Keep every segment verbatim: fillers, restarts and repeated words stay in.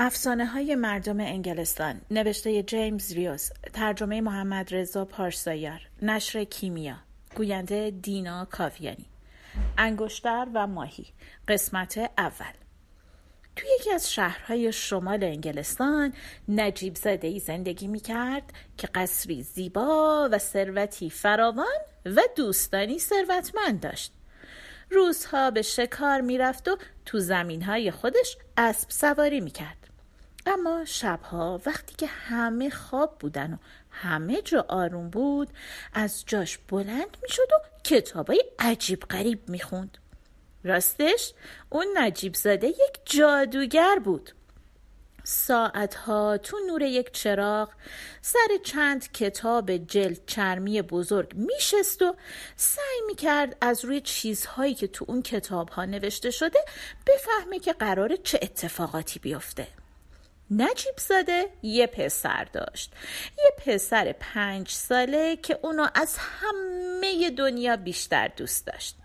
افسانه‌های مردم انگلستان، نوشته جیمز ریوز، ترجمه محمد رضا پارساییار، نشر کیمیا، گوینده دینا کاویانی. انگشتر و ماهی، قسمت اول. توی یکی از شهرهای شمال انگلستان نجیب زاده‌ای زندگی می‌کرد که قصری زیبا و ثروتی فراوان و دوستانی ثروتمند داشت. روزها به شکار می‌رفت و تو زمین‌های خودش اسب سواری می‌کرد. اما شبها وقتی که همه خواب بودن و همه جا آروم بود، از جاش بلند میشد و کتابای عجیب غریب میخوند. راستش اون نجیب زاده یک جادوگر بود. ساعتها تو نور یک چراغ سر چند کتاب جلد چرمی بزرگ میشست و سعی میکرد از روی چیزهایی که تو اون کتابها نوشته شده بفهمه که قراره چه اتفاقاتی بیفته. نجیب زاده یه پسر داشت، یه پسر پنج ساله که اونو از همه دنیا بیشتر دوست داشت.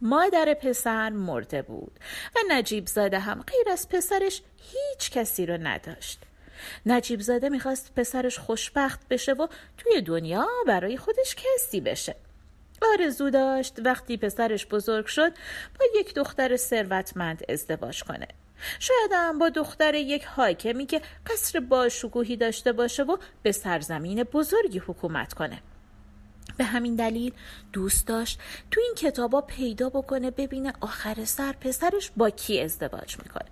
مادر پسر مرده بود و نجیب زاده هم غیر از پسرش هیچ کسی رو نداشت. نجیب زاده میخواست پسرش خوشبخت بشه و توی دنیا برای خودش کسی بشه. آرزو داشت وقتی پسرش بزرگ شد با یک دختر ثروتمند ازدواج کنه، شاید هم با دختر یک حاکمی که قصر باشکوهی داشته باشه و به سرزمین بزرگی حکومت کنه. به همین دلیل دوست داشت تو این کتابا پیدا بکنه ببینه آخر سر پسرش با کی ازدواج میکنه.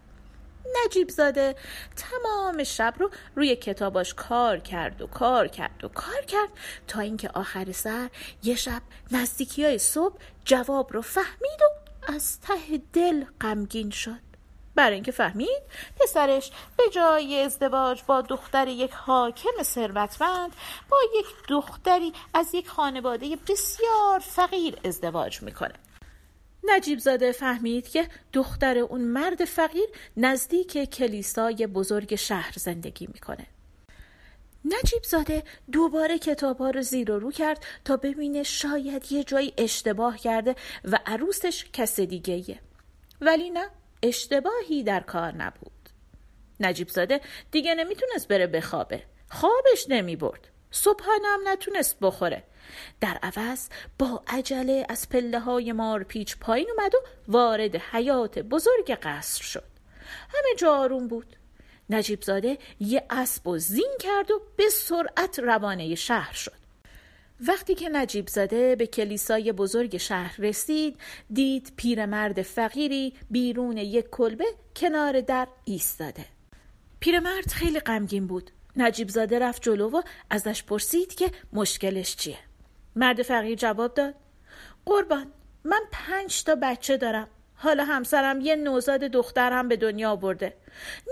نجیب زاده تمام شب رو روی کتاباش کار کرد و کار کرد و کار کرد تا اینکه آخر سر یه شب نزدیکیای صبح جواب رو فهمید و از ته دل غمگین شد، برای اینکه فهمید پسرش به جای ازدواج با دختر یک حاکم ثروتمند با یک دختری از یک خانواده بسیار فقیر ازدواج میکنه. نجیب زاده فهمید که دختر اون مرد فقیر نزدیک کلیسای بزرگ شهر زندگی میکنه. نجیب زاده دوباره کتاب‌ها رو زیر و رو کرد تا ببینه شاید یه جایی اشتباه کرده و عروسش کس دیگه‌ایه، ولی نه، اشتباهی در کار نبود. نجیب زاده دیگه نمیتونست بره بخوابه، خوابش نمیبرد، صبحانه هم نتونست بخوره. در عوض با عجله از پله های مارپیچ پایین اومد و وارد حیات بزرگ قصر شد. همه جا آروم بود. نجیب زاده یه اسب و زین کرد و به سرعت روانه شهر شد. وقتی که نجیب زاده به کلیسای بزرگ شهر رسید، دید پیرمرد فقیری بیرون یک کلبه کنار در ایستاده. پیرمرد خیلی غمگین بود. نجیب زاده رفت جلو و ازش پرسید که مشکلش چیه. مرد فقیر جواب داد: قربان، من پنج تا بچه دارم. حالا همسرم یه نوزاد دخترم به دنیا آورده.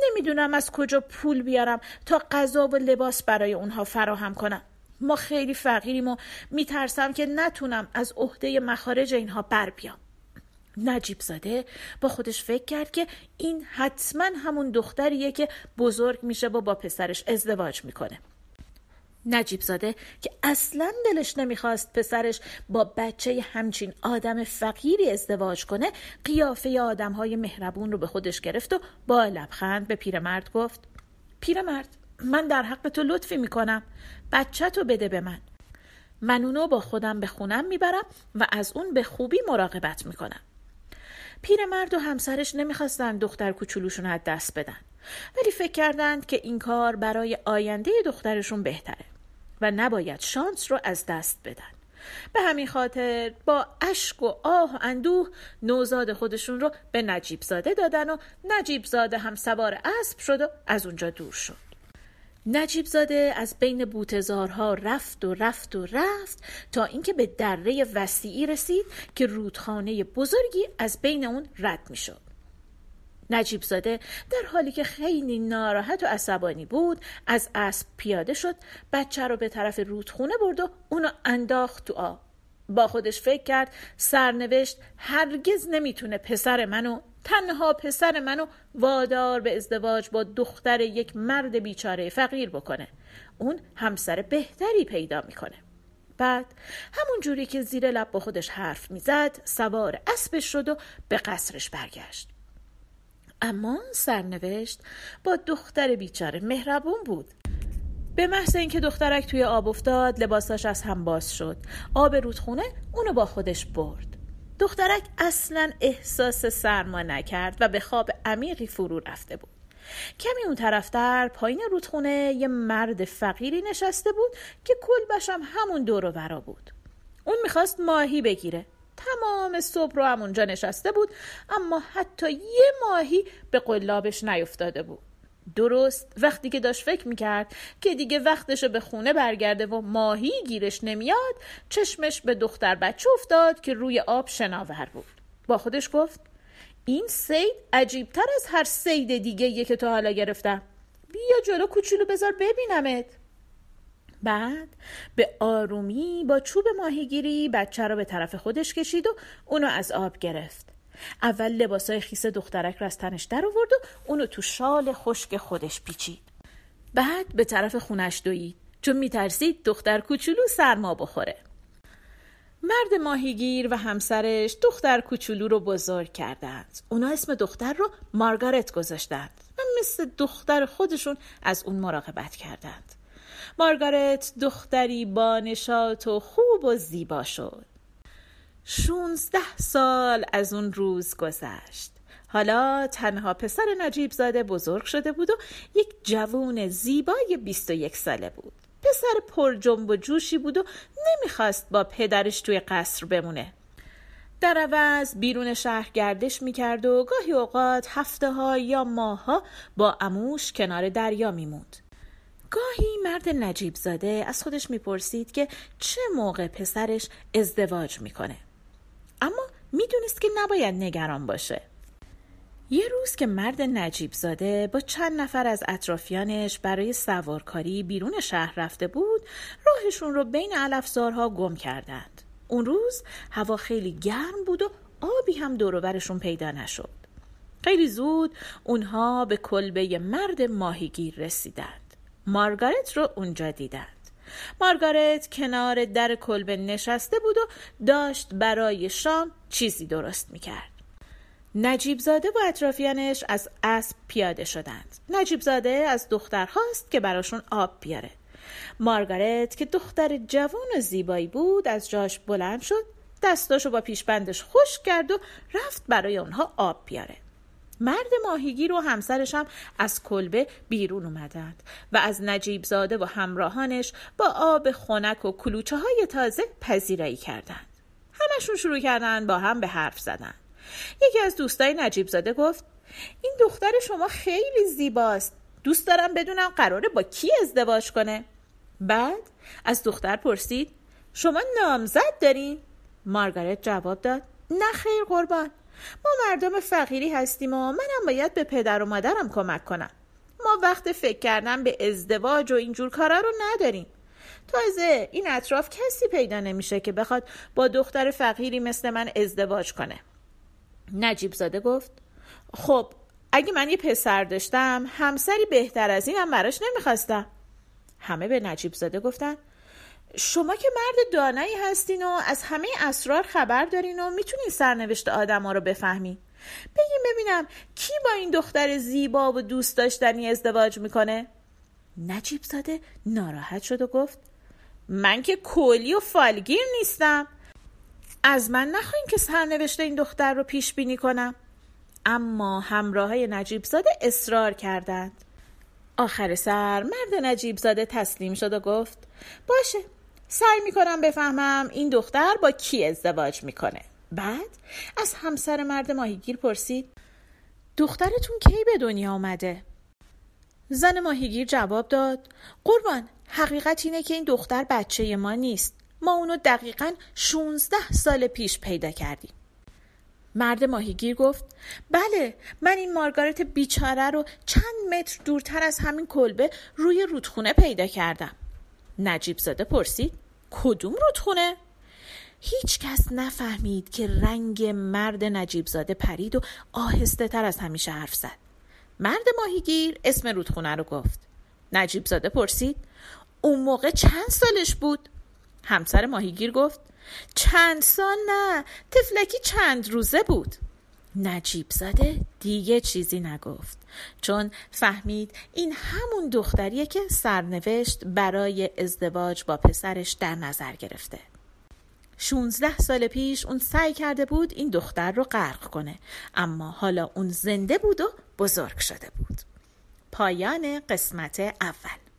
نمیدونم از کجا پول بیارم تا غذا و لباس برای اونها فراهم کنم. ما خیلی فقیریم و میترسم که نتونم از عهده مخارج اینها بر بیام. نجیب زاده با خودش فکر کرد که این حتما همون دختریه که بزرگ میشه و با پسرش ازدواج میکنه. نجیب زاده که اصلا دلش نمیخواست پسرش با بچه همچین آدم فقیری ازدواج کنه، قیافه آدمهای مهربون رو به خودش گرفت و با لبخند به پیرمرد گفت: پیرمرد، من در حق تو لطفی میکنم، بچه تو بده به من. من اونو با خودم به خونم میبرم و از اون به خوبی مراقبت میکنم. پیرمرد و همسرش نمیخواستن دختر کوچولوشون از دست بدن، ولی فکر کردند که این کار برای آینده دخترشون بهتره و نباید شانس رو از دست بدن. به همین خاطر با اشک و آه و اندوه نوزاد خودشون رو به نجیب زاده دادن و نجیب زاده هم سوار اسب شد و از اونجا دور شد. نجیب زاده از بین بوته‌زارها رفت و رفت و رفت تا اینکه به دره وسیعی رسید که رودخانه بزرگی از بین اون رد میشد. نجیب زاده در حالی که خیلی ناراحت و عصبانی بود، از اسب پیاده شد، بچه رو به طرف رودخانه برد و اونو انداخت تو آب. با خودش فکر کرد سرنوشت هرگز نمیتونه پسر منو، تنها پسر منو وادار به ازدواج با دختر یک مرد بیچاره فقیر بکنه. اون همسر بهتری پیدا میکنه. بعد همون جوری که زیر لب با خودش حرف میزد، سوار اسبش شد و به قصرش برگشت. اما سرنوشت با دختر بیچاره مهربون بود. به محض اینکه دخترک توی آب افتاد، لباساش از هم باز شد. آب رودخونه اونو با خودش برد. دخترک اصلاً احساس سرما نکرد و به خواب عمیقی فرو رفته بود. کمی اون طرفتر پایین رودخونه یه مرد فقیری نشسته بود که کلبش هم همون دور و برا بود. اون میخواست ماهی بگیره. تمام صبح رو هم اونجا نشسته بود، اما حتی یه ماهی به قلابش نیفتاده بود. درست وقتی که داشت فکر میکرد که دیگه وقتش به خونه برگرده و ماهی گیرش نمیاد، چشمش به دختر بچه افتاد که روی آب شناور بود. با خودش گفت این صید عجیبتر از هر صید دیگه یه که تا حالا گرفتم. بیا جلو کوچولو بذار ببینمت. بعد به آرومی با چوب ماهیگیری بچه رو به طرف خودش کشید و اونو از آب گرفت. اول لباسای خیس دخترک رو از تنش در آورد و اونو تو شال خشک خودش پیچید. بعد به طرف خونش دوید، چون میترسید دختر کوچولو سرما بخوره. مرد ماهیگیر و همسرش دختر کوچولو رو بزرگ کردند. اونا اسم دختر رو مارگارت گذاشتند و مثل دختر خودشون از اون مراقبت کردند. مارگارت دختری بانشات و خوب و زیبا شد. شونزده سال از اون روز گذشت. حالا تنها پسر نجیب زاده بزرگ شده بود و یک جوان زیبای بیست و یک ساله بود. پسر پر جنب و جوشی بود و نمیخواست با پدرش توی قصر بمونه. در عوض بیرون شهر گردش میکرد و گاهی اوقات هفته ها یا ماه ها با عموش کنار دریا میموند. گاهی مرد نجیب زاده از خودش میپرسید که چه موقع پسرش ازدواج میکنه، اما میدونست که نباید نگران باشه. یه روز که مرد نجیب زاده با چند نفر از اطرافیانش برای سوارکاری بیرون شهر رفته بود، راهشون رو بین علفزارها گم کردند. اون روز هوا خیلی گرم بود و آبی هم دور و برشون پیدا نشد. خیلی زود اونها به کلبه مرد ماهیگیر رسیدند. مارگارت رو اونجا دیدند. مارگارت کنار در کلبه نشسته بود و داشت برای شام چیزی درست میکرد. نجیب زاده و اطرافیانش از اسب پیاده شدند. نجیب زاده از دختر خواست که براشون آب بیاره. مارگارت که دختر جوان و زیبایی بود از جاش بلند شد، دستاشو با پیشبندش خشک کرد و رفت برای اونها آب بیاره. مرد ماهیگیر و همسرش هم از کلبه بیرون اومدند و از نجیب زاده و همراهانش با آب خنک و کلوچه های تازه پذیرایی کردند. همشون شروع کردند با هم به حرف زدن. یکی از دوستای نجیب زاده گفت این دختر شما خیلی زیباست، دوست دارم بدونم قراره با کی ازدواج کنه. بعد از دختر پرسید شما نامزد دارین؟ مارگارت جواب داد نه خیر قربان، ما مردم فقیری هستیم و منم باید به پدر و مادرم کمک کنم. ما وقت فکر کردن به ازدواج و اینجور کارا رو نداریم. تازه این اطراف کسی پیدا نمیشه که بخواد با دختر فقیری مثل من ازدواج کنه. نجیب زاده گفت خب اگه من یه پسر داشتم همسری بهتر از اینم براش نمیخواستم. همه به نجیب زاده گفتن شما که مرد دانایی هستین و از همه اسرار خبر دارین و میتونین سرنوشت آدما رو بفهمین. بگین ببینم کی با این دختر زیبا و دوست داشتنی ازدواج میکنه؟ نجیب زاده ناراحت شد و گفت من که کولی و فالگیر نیستم. از من نخواین که سرنوشت این دختر رو پیش بینی کنم. اما همراهای نجیب زاده اصرار کردند. آخر سر مرد نجیب زاده تسلیم شد و گفت باشه، سعی میکنم بفهمم این دختر با کی ازدواج میکنه. بعد از همسر مرد ماهیگیر پرسید دخترتون کی به دنیا آمده؟ زن ماهیگیر جواب داد قربان، حقیقت اینه که این دختر بچه ما نیست. ما اونو دقیقاً شانزده سال پیش پیدا کردیم. مرد ماهیگیر گفت بله، من این مارگارت بیچاره رو چند متر دورتر از همین کلبه روی رودخونه پیدا کردم. نجیب زاده پرسید کدوم رودخونه؟ هیچ کس نفهمید که رنگ مرد نجیب زاده پرید و آهسته تر از همیشه حرف زد. مرد ماهیگیر اسم رودخونه رو گفت. نجیب زاده پرسید اون موقع چند سالش بود؟ همسر ماهیگیر گفت چند سال نه، تفلکی چند روزه بود. نجیب زاده دیگه چیزی نگفت، چون فهمید این همون دختریه که سرنوشت برای ازدواج با پسرش در نظر گرفته. شانزده سال پیش اون سعی کرده بود این دختر رو غرق کنه، اما حالا اون زنده بود و بزرگ شده بود. پایان قسمت اول.